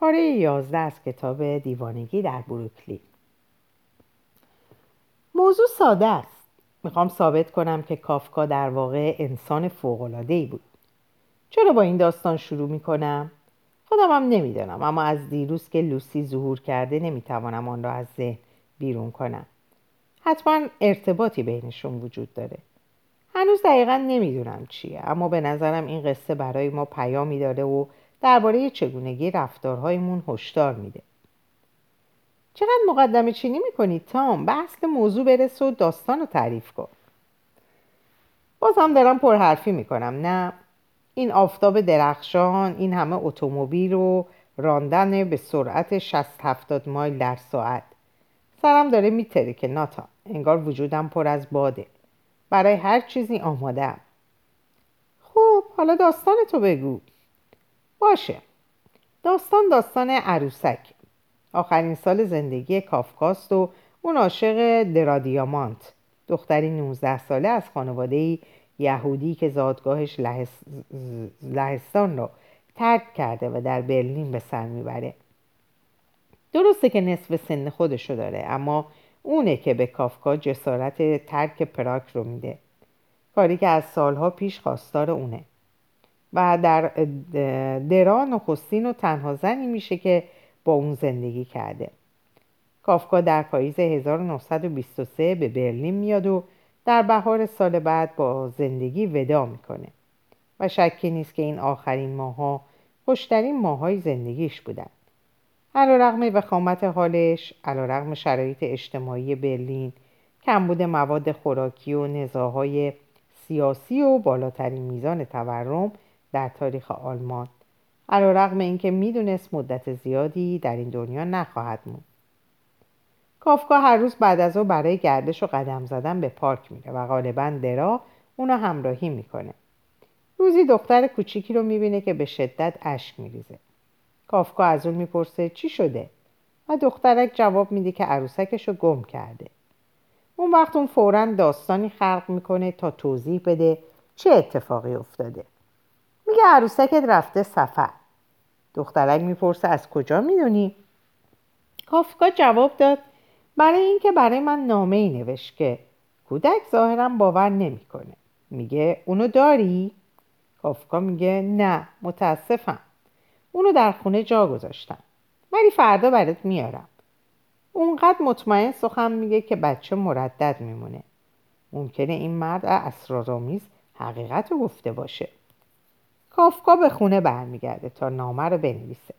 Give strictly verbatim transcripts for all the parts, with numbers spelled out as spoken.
پاره یازده از کتاب دیوانگی در بروکلی. موضوع ساده است. میخوام ثابت کنم که کافکا در واقع انسان فوق‌العاده‌ای بود. چرا با این داستان شروع میکنم؟ خودم هم نمیدانم، اما از دیروز که لوسی ظهور کرده نمیتوانم آن را از ذهن بیرون کنم. حتما ارتباطی بینشون وجود داره. هنوز دقیقا نمیدونم چیه، اما به نظرم این قصه برای ما پیامی داره و درباره چگونگی رفتارهایمون هشدار میده. چقدر مقدمه چینی میکنی تام؟ به اصل موضوع برس و داستان رو تعریف کن. بازم دارم پرحرفی میکنم. نه، این آفتاب درخشان، این همه اتومبیل و راندن به سرعت شصت هفتاد مایل در ساعت. سرم داره میتره که ناتا، انگار وجودم پر از باده. برای هر چیزی آمادم. خب، حالا داستان تو بگو. باشه. داستان داستان عروسک. آخرین سال زندگی کافکاست و اون عاشق درادیامانت، دختری نوزده ساله از خانواده یهودی که زادگاهش لهست... لهستان را ترک کرده و در برلین به سر میبره. درسته که نصف سن خودشو داره، اما اونه که به کافکا جسارت ترک پراگ رو میده، کاری که از سالها پیش خواستار اونه، و در دران و خستین و تنها زنی میشه که با اون زندگی کرده. کافکا در پاییز هزار و نهصد و بیست و سه به برلین میاد و در بهار سال بعد با زندگی وداع میکنه و شکی نیست که این آخرین ماها خوشترین ماهای زندگیش بودن. علیرغم وخامت حالش، علیرغم شرایط اجتماعی برلین، کمبود مواد خوراکی و نزاع‌های سیاسی و بالاترین میزان تورم در تاریخ آلمان، علیرغم اینکه میدونست مدت زیادی در این دنیا نخواهد موند، کافکا هر روز بعد از او برای گردش و قدم زدن به پارک میره و غالباً درا اونو همراهی میکنه. روزی دختر کوچیکی رو میبینه که به شدت اشک میریزه. کافکا از اون میپرسه چی شده؟ و دخترک جواب میده که عروسکش رو گم کرده. اون وقت اون فوراً داستانی خلق میکنه تا توضیح بده چه اتفاقی افتاده. میگه عروسکت رفته سفر. دخترک میپرسه از کجا میدونی؟ کافکا جواب داد برای اینکه برای من نامه ای نوشت که کودک ظاهراً باور نمیکنه. میگه اونو داری؟ کافکا میگه نه، متاسفم. اونو در خونه جا گذاشتم، ولی فردا برات میارم. اونقدر مطمئن سخن میگه که بچه مردد میمونه. ممکنه این مرد اسرارآمیز حقیقت رو گفته باشه. کافکا به خونه برمیگرده تا نامه رو بنویسه.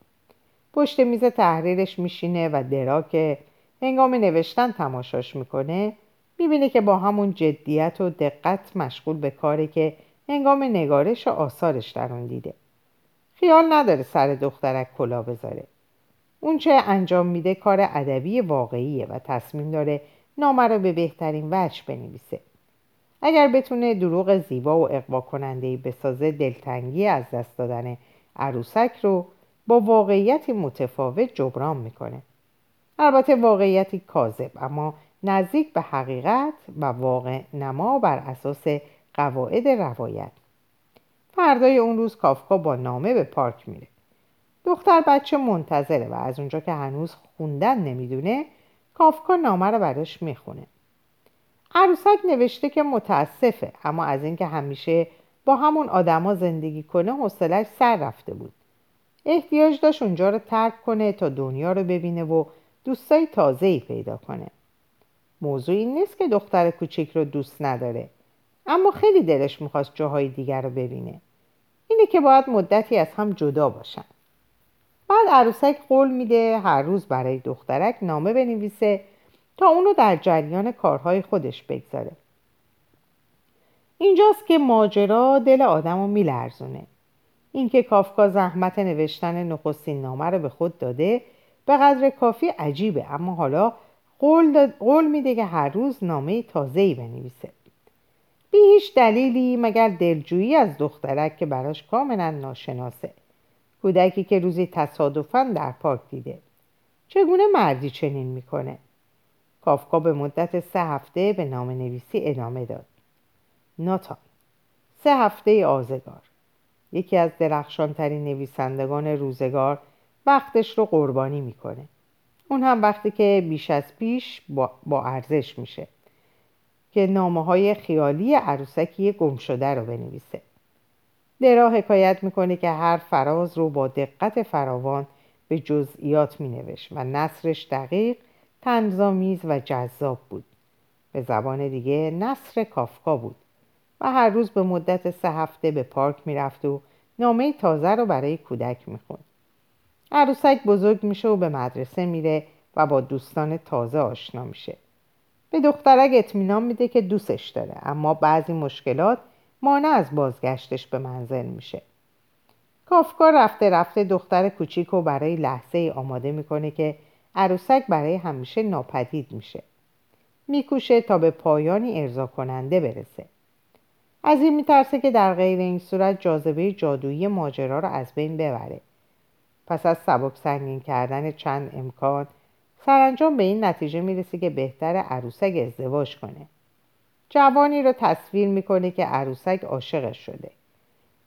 پشت میز تحریرش میشینه و درا که هنگام نوشتن تماشاش میکنه، میبینه که با همون جدیت و دقت مشغول به کاره که هنگام نگارش و آثارش در اون دیده. خیال نداره سر دخترک کلا بذاره. اون چه انجام میده کار ادبی واقعیه و تصمیم داره نامه رو به بهترین وجه بنویسه. اگر بتونه دروغ زیبا و اغوا کننده‌ای بسازه، دلتنگی از دست دادن عروسک رو با واقعیتی متفاوت جبران میکنه. البته واقعیتی کاذب، اما نزدیک به حقیقت و واقع نما بر اساس قواعد روایت. فردای اون روز کافکا با نامه به پارک میره. دختر بچه منتظره و از اونجا که هنوز خوندن نمیدونه، کافکا نامه رو براش میخونه. عروسک نوشته که متاسفه، اما از اینکه همیشه با همون آدما زندگی کنه حوصله‌اش سر رفته بود. احتیاج داشت اونجا رو ترک کنه تا دنیا رو ببینه و دوستای تازه‌ای پیدا کنه. موضوع این نیست که دختر کوچیک رو دوست نداره، اما خیلی دلش می‌خواست جاهای دیگر رو ببینه. اینه که باید مدتی از هم جدا باشن. بعد عروسک قول میده هر روز برای دخترک نامه بنویسه تا اونو در جریان کارهای خودش بگذاره. اینجاست که ماجرا دل آدمو میلرزونه. اینکه کافکا زحمت نوشتن نخستین نامه رو به خود داده به قدر کافی عجیبه، اما حالا قول, قول میده که هر روز نامه تازه‌ای بنویسه. بی هیچ دلیلی مگر دلجویی از دخترک که براش کاملا ناشناسه. کودکی که روزی تصادفاً در پارک دیده. چگونه مردی چنین میکنه؟ کافکا به مدت سه هفته به نامه نویسی ادامه داد. ناتان، سه هفته آزگار. یکی از درخشانترین نویسندگان روزگار وقتش رو قربانی میکنه. اون هم وقتی که بیش از پیش با ارزش میشه که نامه‌های خیالی عروسکی گم شده رو بنویسه. درا حکایت میکنه که هر فراز رو با دقت فراوان به جزئیات مینوشت و نثرش دقیق، طنزآمیز و جذاب بود. به زبان دیگه نثر کافکا بود و هر روز به مدت سه هفته به پارک میرفت و نامه تازه رو برای کودک میخوند. عروسک بزرگ میشه و به مدرسه میره و با دوستان تازه آشنا میشه. به دخترک اطمینان میده که دوستش داره، اما بعضی مشکلات مانع از بازگشتش به منزل میشه. کافکا رفته رفته دختر کوچیک رو برای لحظه ای آماده میکنه که عروسک برای همیشه ناپدید میشه. میکوشه تا به پایانی ارضا کننده برسه. از این میترسه که در غیر این صورت جاذبه جادویی ماجرا را از بین ببره. پس از سبک سنگین کردن چند امکان، سرانجام به این نتیجه میرسه که بهتر عروسک ازدواج کنه. جوانی رو تصویر میکنه که عروسک عاشقش شده.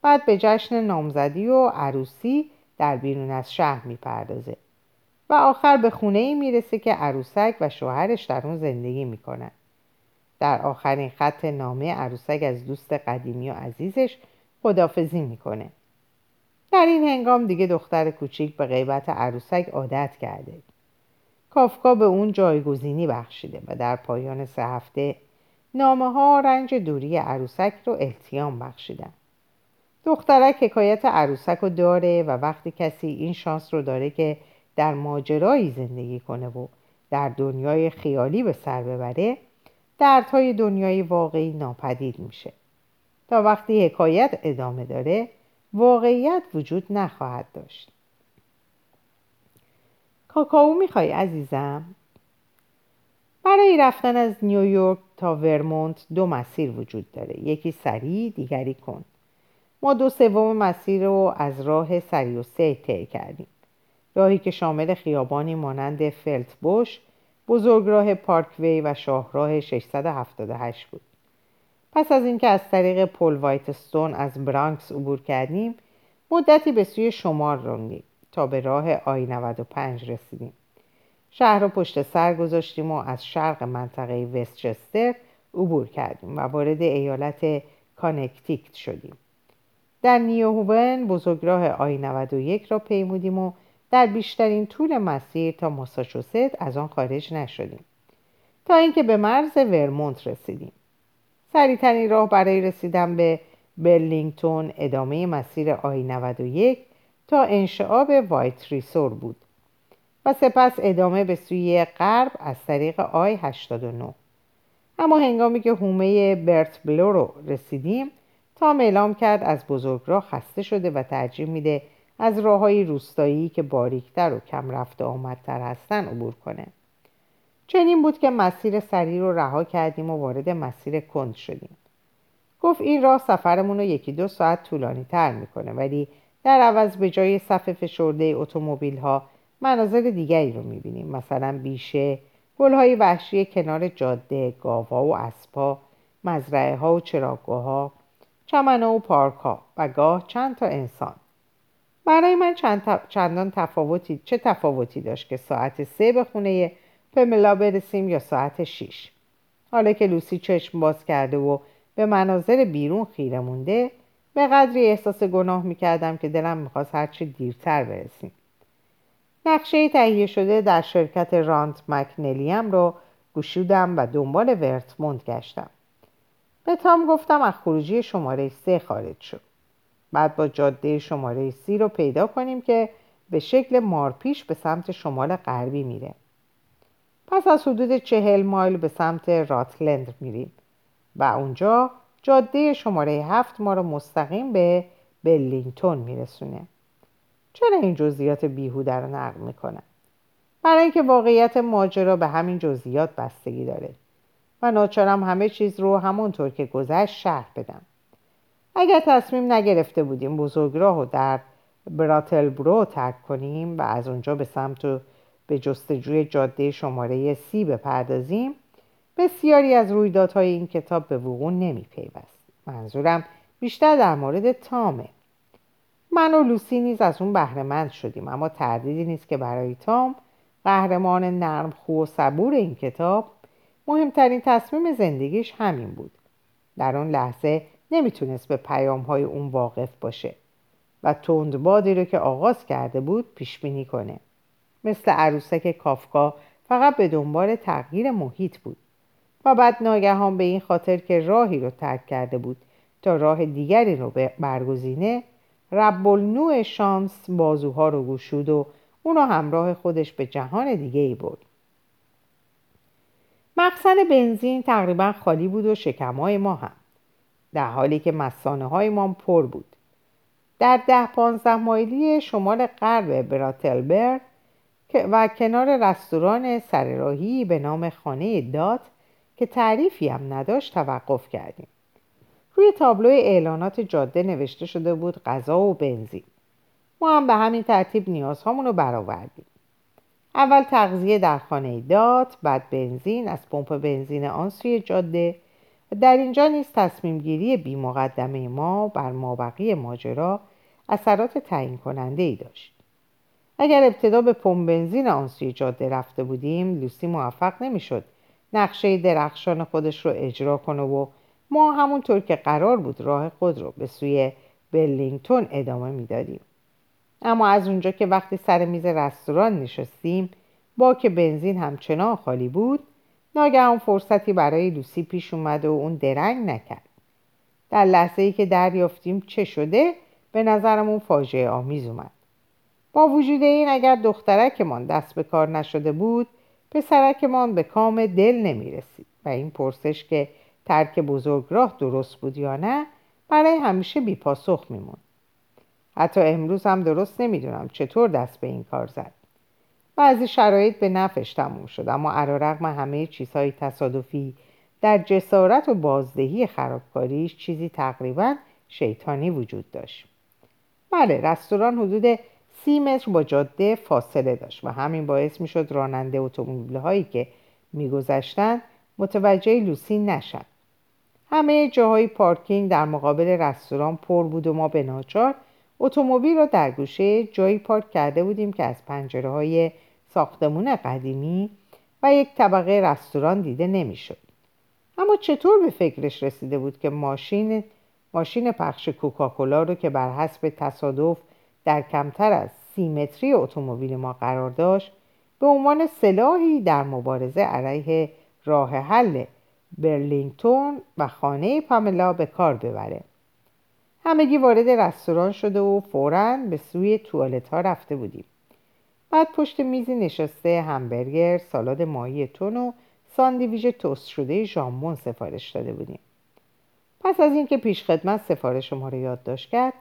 بعد به جشن نامزدی و عروسی در بیرون از شهر میپردازه و آخر به خونه‌ای میرسه که عروسک و شوهرش در اون زندگی میکنن. در آخرین خط نامه، عروسک از دوست قدیمی و عزیزش خداحافظی میکنه. در این هنگام دیگه دختر کوچیک به غیبت عروسک عادت کرده. کافکا به اون جایگزینی بخشیده و در پایان سه هفته نامه‌ها رنج دوری عروسک رو التیام بخشیدن. دخترک حکایت عروسک رو داره و وقتی کسی این شانس رو داره که در ماجرایی زندگی کنه و در دنیای خیالی به سر ببره، دردهای دنیای واقعی ناپدید میشه. تا وقتی حکایت ادامه داره، واقعیت وجود نخواهد داشت. کاکائو میخوای عزیزم؟ برای رفتن از نیویورک تا ورمونت دو مسیر وجود داره، یکی سریع، دیگری کند. ما دو سوم مسیر رو از راه سریع و سه طی کردیم. راهی که شامل خیابانی مانند فلت بوش، بزرگراه پارک وی و شاهراه ششصد و هفتاد و هشت بود. پس از اینکه از طریق پل وایت استون از برانکس عبور کردیم، مدتی به سوی شمال راندیم تا به راه آی نود و پنج رسیدیم. شهر را پشت سر گذاشتیم و از شرق منطقه وستچستر عبور کردیم و وارد ایالت کانکتیکت شدیم. در نیو هیون بزرگراه آی نود و یک را پیمودیم و در بیشترین طول مسیر تا ماساچوست از آن خارج نشدیم تا اینکه به مرز ورمونت رسیدیم. سریع‌ترین راه برای رسیدن به برلینگتون ادامه مسیر آی نود و یک تا انشعاب وایت ریسور بود و سپس ادامه به سوی غرب از طریق آی هشتاد و نه. اما هنگامی که حومه برتبلو رو رسیدیم، تام اعلام کرد از بزرگراه خسته شده و ترجیح میده از راه‌های روستایی که باریک‌تر و کم رفت آمدتر هستن عبور کنه. چنین بود که مسیر سریع رو رها کردیم و وارد مسیر کند شدیم. گفت این راه سفرمون رو یکی دو ساعت طولانی تر میکنه، ولی در عوض به جای صف فشرده اتومبیل ها مناظر دیگری رو میبینیم، مثلا بیشه، گلهای وحشی کنار جاده، گاوا و اسبا، مزرعه ها و چراگاه ها، چمن ها و پارک ها و گاه چند تا انسان. برای من چند تا... چندان تفاوتی چه تفاوتی داشت که ساعت سه به خونه پملا برسیم یا ساعت شیش. حالا که لوسی چشم باز کرده و به مناظر بیرون خیره مونده، به قدری احساس گناه میکردم که دلم میخواست هرچی دیرتر برسیم. نقشه تهیه شده در شرکت راند مکنلیم رو گشودم و دنبال ورتموند گشتم. به تام گفتم از خروجی شماره سه خارج شو. بعد با جاده شماره سی رو پیدا کنیم که به شکل مارپیش به سمت شمال غربی میره. پس از حدود چهل مایل به سمت راتلند میریم و اونجا جاده شماره هفت ما رو مستقیم به برلینگتون میرسونه. چرا این جزئیات بیهوده رو نقل میکنم؟ برای اینکه واقعیت ماجرا به همین جزئیات بستگی داره و ناچارم همه چیز رو همونطور که گذشت شرح بدم. اگر تصمیم نگرفته بودیم بزرگراه رو در براتلبرو ترک کنیم و از اونجا به سمت و به جستجوی جاده شماره سی بپردازیم، بسیاری از رویدادهای این کتاب به وقوع نمی‌پیوست. منظورم بیشتر در مورد تامه. من و لوسی نیز از اون بهره‌مند شدیم، اما تردیدی نیست که برای تام، قهرمان نرم‌خو و صبور این کتاب، مهمترین تصمیم زندگیش همین بود. در اون لحظه نمیتونست به پیام‌های اون واقف باشه و تندبادی رو که آغاز کرده بود پیشبینی کنه. مثل عروسک کافکا فقط به دنبال تغییر محیط بود و بعد ناگهان به این خاطر که راهی رو ترک کرده بود تا راه دیگری رو برگزینه، رب النوع شانس بازوها رو گشود و اونو همراه خودش به جهان دیگه ای برد. مخزن بنزین تقریبا خالی بود و شکم‌های ما هم، در حالی که مثانه های ما پر بود. در ده پانزده مایلی شمال غرب براتلبرو و کنار رستوران سرراهی به نام خانه دات که تعریفی هم نداشت توقف کردیم. روی تابلو اعلانات جاده نوشته شده بود غذا و بنزین. ما هم به همین ترتیب نیازهامون رو برآوردیم. اول تغذیه در خانه دات، بعد بنزین از پمپ بنزین آن سوی جاده. در اینجا نیز تصمیم گیری بی مقدمه ما بر مابقی ماجرا اثرات تعیین کننده ای داشت. اگر ابتدا به پمپ بنزین آن سوی جاده رفته بودیم، لوسی موفق نمیشد نقشه درخشان خودش رو اجرا کنه و ما همونطور که قرار بود راه خود رو به سوی برلینگتون ادامه میدادیم. اما از اونجا که وقتی سر میز رستوران نشستیم، با که بنزین همچنان خالی بود، ناگهان فرصتی برای لوسی پیش اومد و اون درنگ نکرد. در لحظه ای که دریافتیم چه شده، به نظرمون فاجعه آمیز اومد. با وجود این اگر دخترکمان دست به کار نشده بود، پسرکمان به کام دل نمی رسید و این پرسش که ترک بزرگ راه درست بود یا نه، برای همیشه بی پاسخ می موند. حتی امروز هم درست نمی دونم چطور دست به این کار زد. بعضی شرایط به نفعش تموم شد، اما علیرغم همه چیزهای تصادفی در جسارت و بازدهی خرابکاریش چیزی تقریبا شیطانی وجود داشت. بله، رستوران حدود سی متر با جاده فاصله داشت و همین باعث می شد راننده اتومبیل‌هایی که می گذشتند متوجه لوسی نشد. همه جاهای پارکینگ در مقابل رستوران پر بود و ما به ناچار اتومبیل را در گوشه جایی پارک کرده بودیم که از پنجره‌های ساختمان قدیمی و یک طبقه رستوران دیده نمی‌شد. اما چطور به فکرش رسیده بود که ماشین ماشین پخش کوکاکولا رو که بر حسب تصادف در کمتر از سی متری اتومبیل ما قرار داشت، به عنوان سلاحی در مبارزه علیه راه حل برلینگتون و خانه پاملا به کار ببره؟ همگی وارد رستوران شده و فوراً به سوی توالت ها رفته بودیم. بعد پشت میزی نشسته همبرگر، سالاد ماهی تون و ساندویچ توست شده ژامبون سفارش داده بودیم. پس از اینکه پیشخدمت سفارش ما رو یادداشت کرد،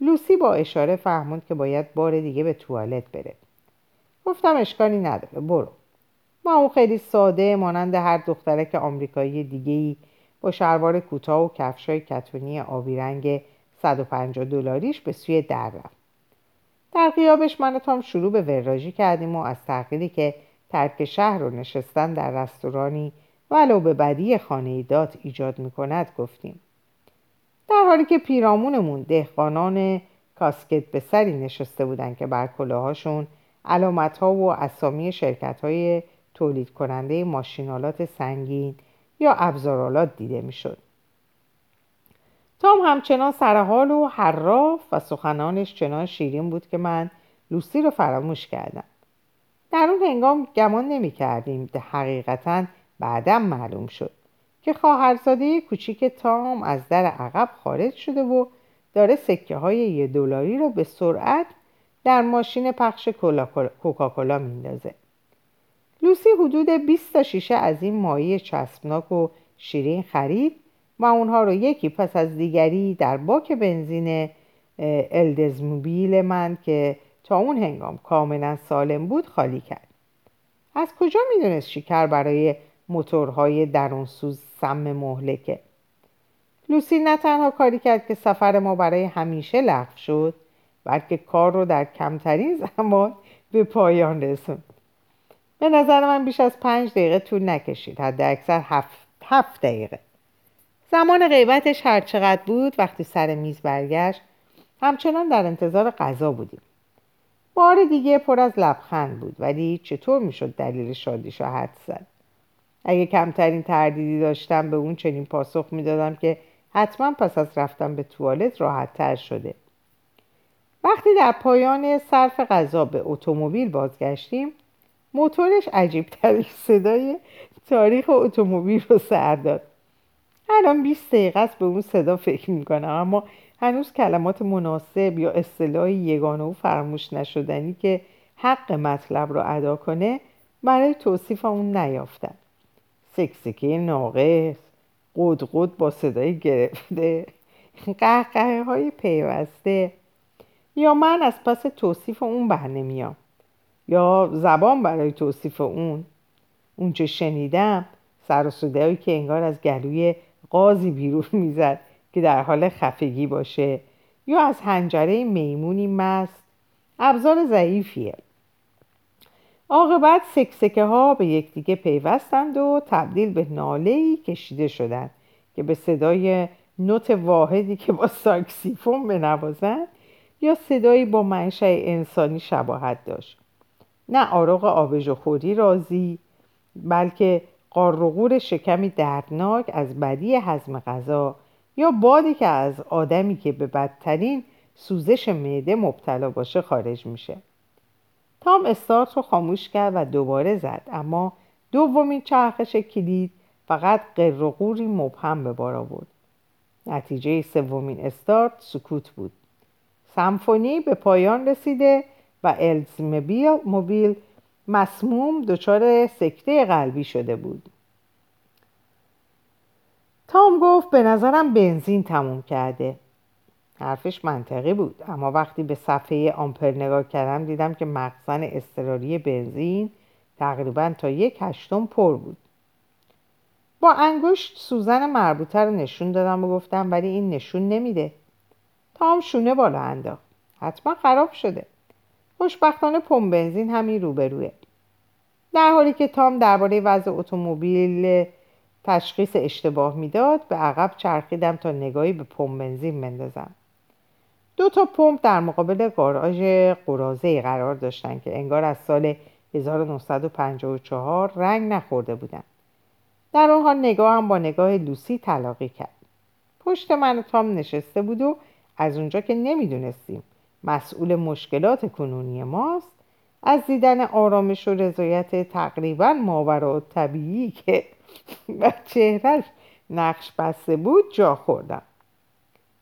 لوسی با اشاره فهموند که باید بار دیگه به توالت بره. گفتم اشکالی نداره، برو. ما اون خیلی ساده مانند هر دخترک آمریکایی دیگه‌ای با شلوار کوتاه و کفشای کتونی آبی رنگ صد و پنجاه دلاریش به سوی در رفت. در غیابش من و تام شروع به وراجی کردیم و از تعقیدی که ترک شهر رو نشستن در رستورانی ولو به بدی خانه دات ایجاد می‌کند گفتیم. در حالی که پیرامونمون دهقانان کاسکت به سری نشسته بودند که بر کلاهاشون علامت‌ها و اسامی شرکت‌های تولید کننده ماشینالات سنگین یا ابزارالات دیده میشد. تام همچنان سرحال و حراف و سخنانش چنان شیرین بود که من لوسی رو فراموش کردم. در اون هنگام گمان نمی کردیم، حقیقتاً بعداً معلوم شد که خواهرزاده کوچیک تام از در عقب خارج شده و داره سکه های یه دلاری رو به سرعت در ماشین پخش کوکاکولا میندازه. لوسی حدود بیست تا شیشه از این مایع چسبناک و شیرین خرید و اونها رو یکی پس از دیگری در باک بنزین الدزموبیل من که تا اون هنگام کاملا سالم بود خالی کرد. از کجا میدونست شکر برای موتورهای درونسوز سم مهلکه؟ لوسی نه تنها کاری کرد که سفر ما برای همیشه لغو شد، بلکه کار رو در کمترین زمان به پایان رسوند. به نظر من بیش از پنج دقیقه طول نکشید، حداکثر هفت, هفت دقیقه. زمان غیبتش هر چقدر بود، وقتی سر میز برگشت همچنان در انتظار غذا بودیم. بار دیگه پر از لبخند بود، ولی چطور میشد دلیل شادیش را حد زد؟ اگه کمترین تردیدی داشتم به اون چنین پاسخ میدادم که حتما پس از رفتن به توالت راحت تر شده. وقتی در پایان صرف غذا به اتومبیل بازگشتیم، موتورش عجیب ترین صدای تاریخ اتومبیل رو سر داد. الان بیست دقیقه است به اون صدا فکر میکنم، اما هنوز کلمات مناسب یا اصطلاحی یگانه و فراموش نشدنی که حق مطلب را ادا کنه برای توصیف اون نیافتم. سکسکی ناقص، قدقد با صدای گرفته، قهقه های پیوسته، یا من از پس توصیف اون برنمیام، یا زبان برای توصیف اون. اون چه شنیدم سر و صدایی که انگار از گلوی غازی بیرون میزد که در حال خفگی باشه، یا از حنجره میمونی مست، ابزار ضعیفیه. عاقبت سکسکه ها به یکدیگه پیوستند و تبدیل به ناله‌ای کشیده شدند که به صدای نوت واحدی که با ساکسیفون بنوازند یا صدایی با منشأ انسانی شباهت داشت. نه آرق آبجوخوری رازی، بلکه قارقور شکمی دردناک از بدی هضم غذا، یا بادی که از آدمی که به بدترین سوزش معده مبتلا باشه خارج میشه. تام استارت رو خاموش کرد و دوباره زد، اما دومین چرخش کلید فقط قرقوری مبهم به بار آورد. نتیجه سومین استارت سکوت بود. سمفونی به پایان رسیده و الزمبیل موبیل مسموم دچار سکته قلبی شده بود. تام گفت به نظرم بنزین تموم کرده. حرفش منطقی بود، اما وقتی به صفحه آمپر نگاه کردم دیدم که مخزن اضطراری بنزین تقریبا تا یک هشتم پر بود. با انگشت سوزن مربوطه رو نشون دادم و گفتم ولی این نشون نمیده. تام شونه بالا انداخت. حتما خراب شده. خوشبختانه پمپ بنزین همین روبروه. در حالی که تام درباره وضع اتومبیل تشخیص اشتباه میداد، به عقب چرخیدم تا نگاهی به پمپ بنزین بندازم. دو تا پمپ در مقابل گاراژ قرازه‌ای قرار داشتن که انگار از سال هزار و نهصد و پنجاه و چهار رنگ نخورده بودن. در اون حال نگاهم با نگاه لوسی تلاقی کرد. پشت من و تام نشسته بود و از اونجا که نمیدونستیم مسئول مشکلات کنونی ماست، از دیدن آرامش و رضایت تقریباً ماوراءالطبیعی که و چهرهش نقش بسته بود جا خوردم.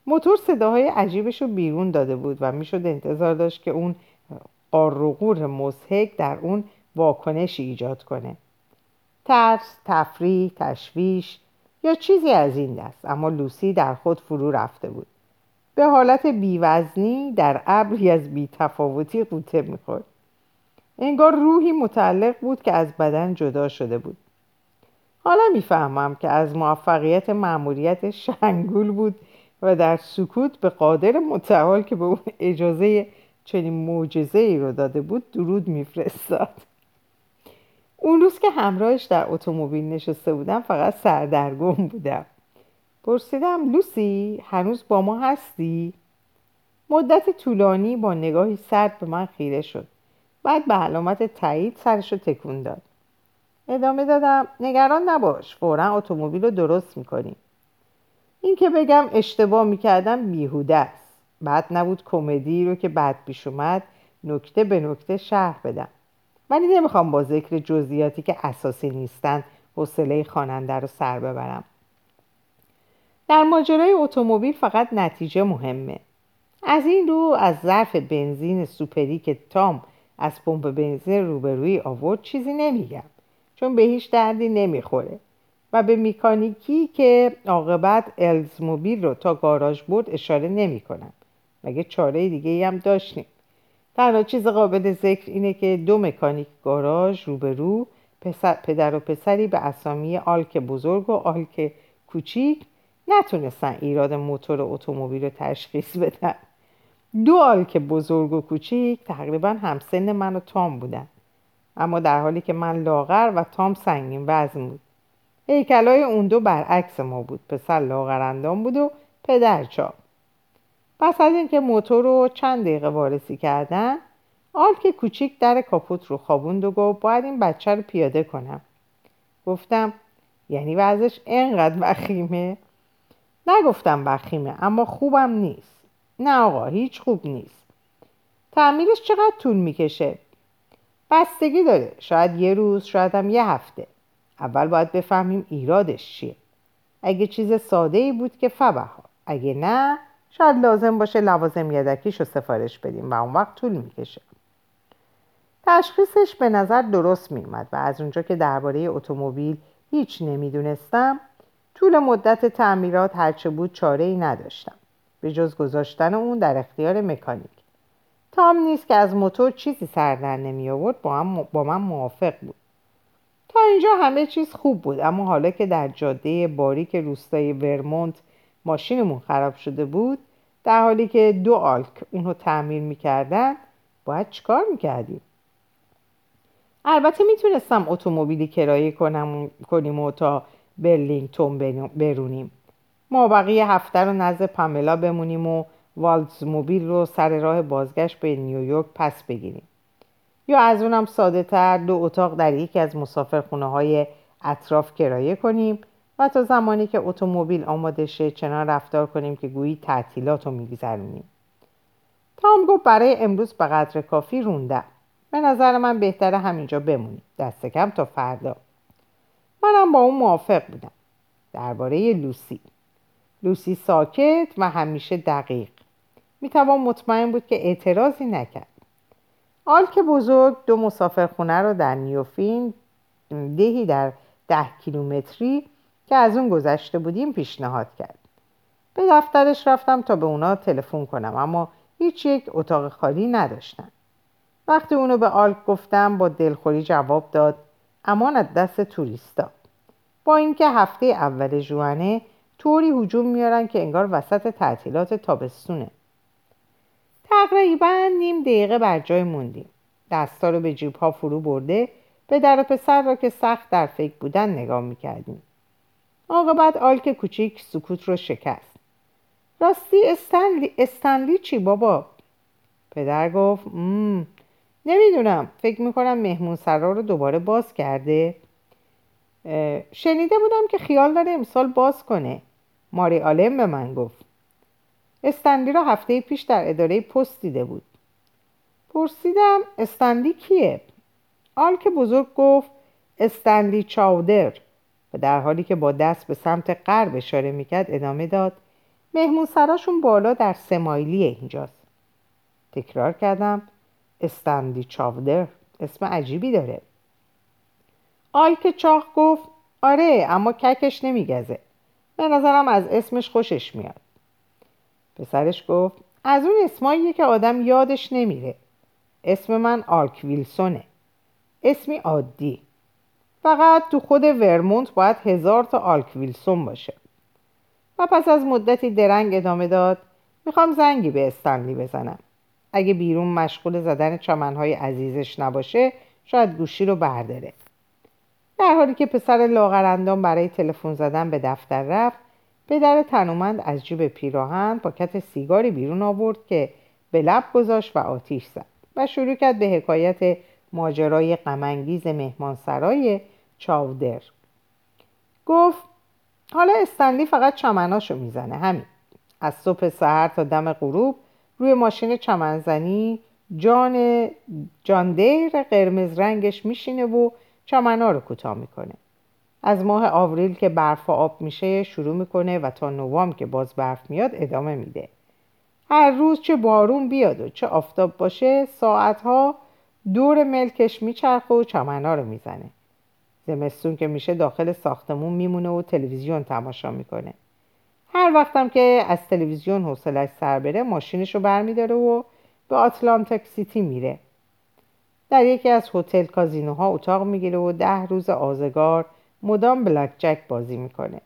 موتور صداهای عجیبش رو بیرون داده بود و میشد انتظار داشت که اون قارقور مضحک در اون واکنشی ایجاد کنه، ترس، تفریح، تشویش یا چیزی از این دست. اما لوسی در خود فرو رفته بود، به حالت بیوزنی در ابری از بی‌تفاوتی غوطه می‌خورد. انگار روحی متعلق بود که از بدن جدا شده بود. حالا میفهمم که از موفقیت مأموریت شنگول بود و در سکوت به قادر متعال که به اون اجازه چنین معجزه‌ای رو داده بود درود میفرستاد. اون روز که همراهش در اتومبیل نشسته بودم فقط سردرگم بودم. پرسیدم لوسی هنوز با ما هستی؟ مدت طولانی با نگاهی سرد به من خیره شد. بعد به علامت تایید سرش رو تکون داد. ادامه دادم نگران نباش، فوراً اتومبیل رو درست میکنیم. این که بگم اشتباه میکردم بیهوده است. بعد نبود کمدی رو که بعد پیش اومد نکته به نکته شرح بدم. ولی نمیخوام با ذکر جزئیاتی که اساسی نیستن حوصله خواننده رو سر ببرم. در ماجرای اتومبیل فقط نتیجه مهمه. از این رو از ظرف بنزین سوپری که تام از پمپ بنزین روبروی آورد چیزی نمیگم، چون به هیچ دردی نمیخوره، و به مکانیکی که عاقبت الزموبیل رو تا گاراژ برد اشاره نمیکنم. مگه چاره دیگه‌ای هم داشتیم؟ تنها چیز قابل ذکر اینه که دو مکانیک گاراژ روبرو، پسر، پدر و پسری به اسامی آلک بزرگ و آلک کوچیک، نتونستن ایراد موتور اتومبیل رو تشخیص بدن. دو آلک بزرگ و کوچیک تقریباً همسن من و تام بودن، اما در حالی که من لاغر و تام سنگین وزن بود. هیکلای اون دو برعکس ما بود، پسر لاغرندام بود و پدر چاق. پس از اینکه موتور رو چند دقیقه وارسی کردن، آلک کوچیک در کاپوت رو خوابوند و گفت باید این بچه رو پیاده کنم. گفتم یعنی وضعش اینقدر وخیمه؟ نگفتم وخیمه، اما خوبم نیست. نه آقا، هیچ خوب نیست. تعمیرش چقدر طول میکشه؟ بستگی داره، شاید یه روز، شاید هم یه هفته. اول باید بفهمیم ایرادش چیه. اگه چیز ساده‌ای بود که فبها، اگه نه شاید لازم باشه لوازم یدکیشو سفارش بدیم و اون وقت طول میکشه. تشخیصش به نظر درست میومد و از اونجا که درباره اتومبیل هیچ نمیدونستم، طول مدت تعمیرات هرچه بود چاره‌ای نداشتم به جز گذاشتن اون در اختیار مکانیک. تام نیست که از موتور چیزی سر در نمی آورد با, م... با من موافق بود. تا اینجا همه چیز خوب بود، اما حالا که در جاده باریک روستای ورمونت ماشینمون خراب شده بود، در حالی که دو آلک اونو تعمیر میکردن، باید چیکار میکردیم؟ البته میتونستم اتومبیلی کرایه کنم کنیم و تا برلینگتون برونیم، ما بقیه هفته رو نزد پاملا بمونیم و والتزموبیل رو سر راه بازگشت به نیویورک پس بگیریم، یا از اونم ساده تر دو اتاق در یکی از مسافرخونه های اطراف کرایه کنیم و تا زمانی که اتومبیل آماده شه چنان رفتار کنیم که گویی تعطیلات رو میگذرونیم. تام گفت برای امروز به قدر کافی روندم. به نظر من بهتره همینجا بمونیم، دست کم تا فردا. منم با اون موافق بودم. درباره لوسی، لوسی ساکت و همیشه دقیق، میتوان مطمئن بود که اعتراضی نکرد. آلک بزرگ دو مسافرخونه رو در نیوفین دهی در ده کیلومتری که از اون گذشته بودیم پیشنهاد کرد. به دفترش رفتم تا به اونا تلفن کنم، اما هیچ یک اتاق خالی نداشتن. وقتی اونو به آلک گفتم با دلخوری جواب داد امانت دست توریستا، با اینکه هفته اول ژوئنه طوری هجوم میارن که انگار وسط تعطیلات تابستونه. تقریبا نیم دقیقه بر جای موندیم. دستا رو به جیب‌ها فرو برده به در پسر را که سخت در فکر بودن نگاه میکردیم. عاقبت آلک کوچیک سکوت رو شکست. راستی استنلی استنلی چی بابا؟ پدر گفت مم. نمیدونم، فکر میکنم مهمون سرا رو دوباره باز کرده. شنیده بودم که خیال داره امسال باز کنه. ماری آلن به من گفت استنلی را هفته پیش در اداره پست دیده بود. پرسیدم استنلی کیه؟ آلک بزرگ گفت استنلی چاودر و در حالی که با دست به سمت غرب اشاره میکرد ادامه داد مهمون سراشون بالا در سمایلیه اینجاست. تکرار کردم استنلی چاودر اسم عجیبی داره. آلک چاق گفت آره، اما ککش نمیگزه. به نظرم از اسمش خوشش میاد. پسرش گفت از اون اسماییه که آدم یادش نمیره. اسم من آلک ویلسونه، اسمی عادی. فقط تو خود ورمونت باید هزار تا آلک ویلسون باشه. و پس از مدتی درنگ ادامه داد میخوام زنگی به استنلی بزنم. اگه بیرون مشغول زدن چمنهای عزیزش نباشه شاید گوشی رو برداره. در حالی که پسر لاغرندام برای تلفن زدن به دفتر رفت، پدر تنومند از جیب پیراهن پاکت سیگاری بیرون آورد که به لب گذاشت و آتیش زد و شروع کرد به حکایت ماجرای غم‌انگیز مهمانسرای چاودر. گفت حالا استنلی فقط چمناشو میزنه، همین. از صبح سحر تا دم غروب روی ماشین چمنزنی جان جاندیر قرمز رنگش میشینه و چمنها رو کوتاه میکنه. از ماه آوریل که برف آب میشه شروع میکنه و تا نوامبر که باز برف میاد ادامه میده. هر روز چه بارون بیاد و چه آفتاب باشه ساعتها دور ملکش میچرخه و چمنها رو میزنه. زمستون که میشه داخل ساختمون میمونه و تلویزیون تماشا میکنه. هر وقتم که از تلویزیون حوصله‌اش سر بره ماشینش رو برمیداره و به آتلانتیک سیتی میره. در یکی از هتل کازینوها اتاق میگیره و ده روز آزگار مدام بلک جک بازی میکنه.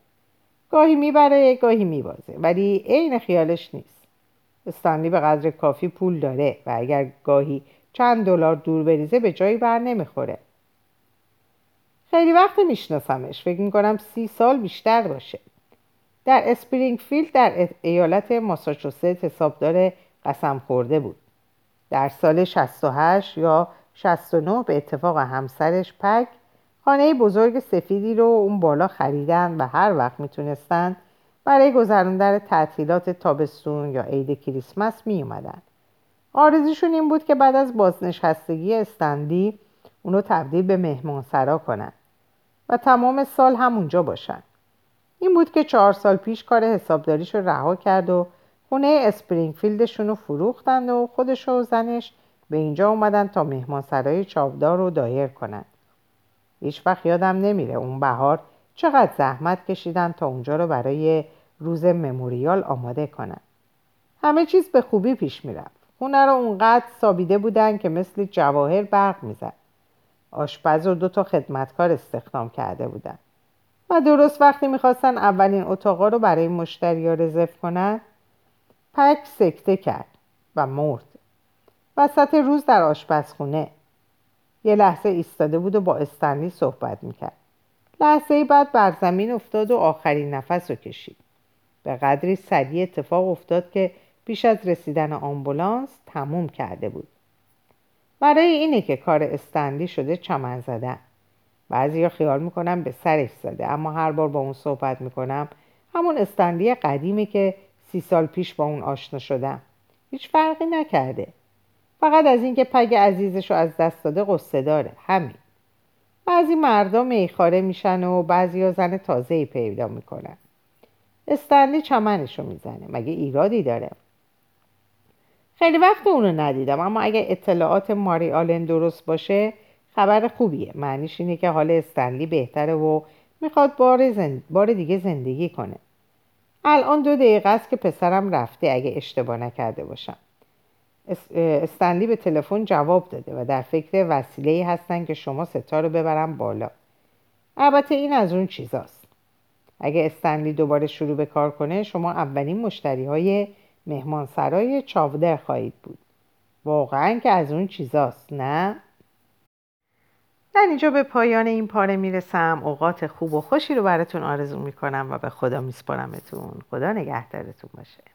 گاهی میبره، گاهی میبازه، ولی عین خیالش نیست. استنلی به قدر کافی پول داره و اگر گاهی چند دلار دور بریزه به جایی بر نمیخوره. خیلی وقت میشناسمش، فکر میکنم سی سال بیشتر باشه. در اسپرینگفیلد در ایالت ماساچوست حسابدار قسم خورده بود. در سال شصت و هشت یا شصت و نه به اتفاق همسرش پگ خانه بزرگ سفیدی رو اون بالا خریدن و هر وقت میتونستن برای گذراندن تعطیلات تابستون یا عید کریسمس می اومدن. آرزوشون این بود که بعد از بازنشستگی استنلی اونو تبدیل به مهمانسرا کنن و تمام سال همونجا باشن. این بود که چهار سال پیش کار حسابداریشو رها کرد و خونه اسپرینگفیلدشونو فروختند و خودش و زنش به اینجا اومدن تا مهمانسرای چاودار رو دایر کنن. هیچ وقت یادم نمیره اون بهار چقدر زحمت کشیدن تا اونجا رو برای روز مموریال آماده کنن. همه چیز به خوبی پیش میرفت. خونه رو اونقدر سابیده بودن که مثل جواهر برق میزد. آشپز و دو تا خدمتکار استخدام کرده بودن و درست وقتی میخواستن اولین اتاقا رو برای مشتری ها رزرو کنن، پک سکته کرد و مرد وسط روز در آشپزخونه. یه لحظه ایستاده بود و با استنلی صحبت میکرد. لحظه بعد بر زمین افتاد و آخرین نفس رو کشید. به قدری سریع اتفاق افتاد که پیش از رسیدن آمبولانس تموم کرده بود. برای اینه که کار استنلی شده چمن زدن. بعضیا خیال میکنم به سرش زده، اما هر بار با اون صحبت میکنم همون استنلی قدیمی که سی سال پیش با اون آشنا شدم. هیچ فرقی نکرده. فقط از اینکه پگ عزیزش رو از دست داده قصه داره، همین. بعضی مردا میخاره میشن و بعضیا زن تازه‌ای پیدا میکنن. استنلی چمنشو میزنه، مگه ایرادی داره؟ خیلی وقت اونو ندیدم، اما اگه اطلاعات ماری آلن درست باشه خبر خوبیه. معنیش اینه که حال استنلی بهتره و میخواد بار, زند... بار دیگه زندگی کنه. الان دو دقیقه است که پسرم رفته اگه اشتباه نکرده باشم. اس... استنلی به تلفن جواب داده و در فکر وسیله‌ای هستن که شما ستا رو ببرن بالا. البته این از اون چیزاست. اگه استنلی دوباره شروع به کار کنه شما اولین مشتری‌های مهمانسرای چاودر خواهید بود. واقعاً که از اون چیزاست، نه؟ من اینجا به پایان این پاره میرسم. اوقات خوب و خوشی رو براتون آرزو میکنم و به خدا میسپارمتون. خدا نگهدارتون باشه.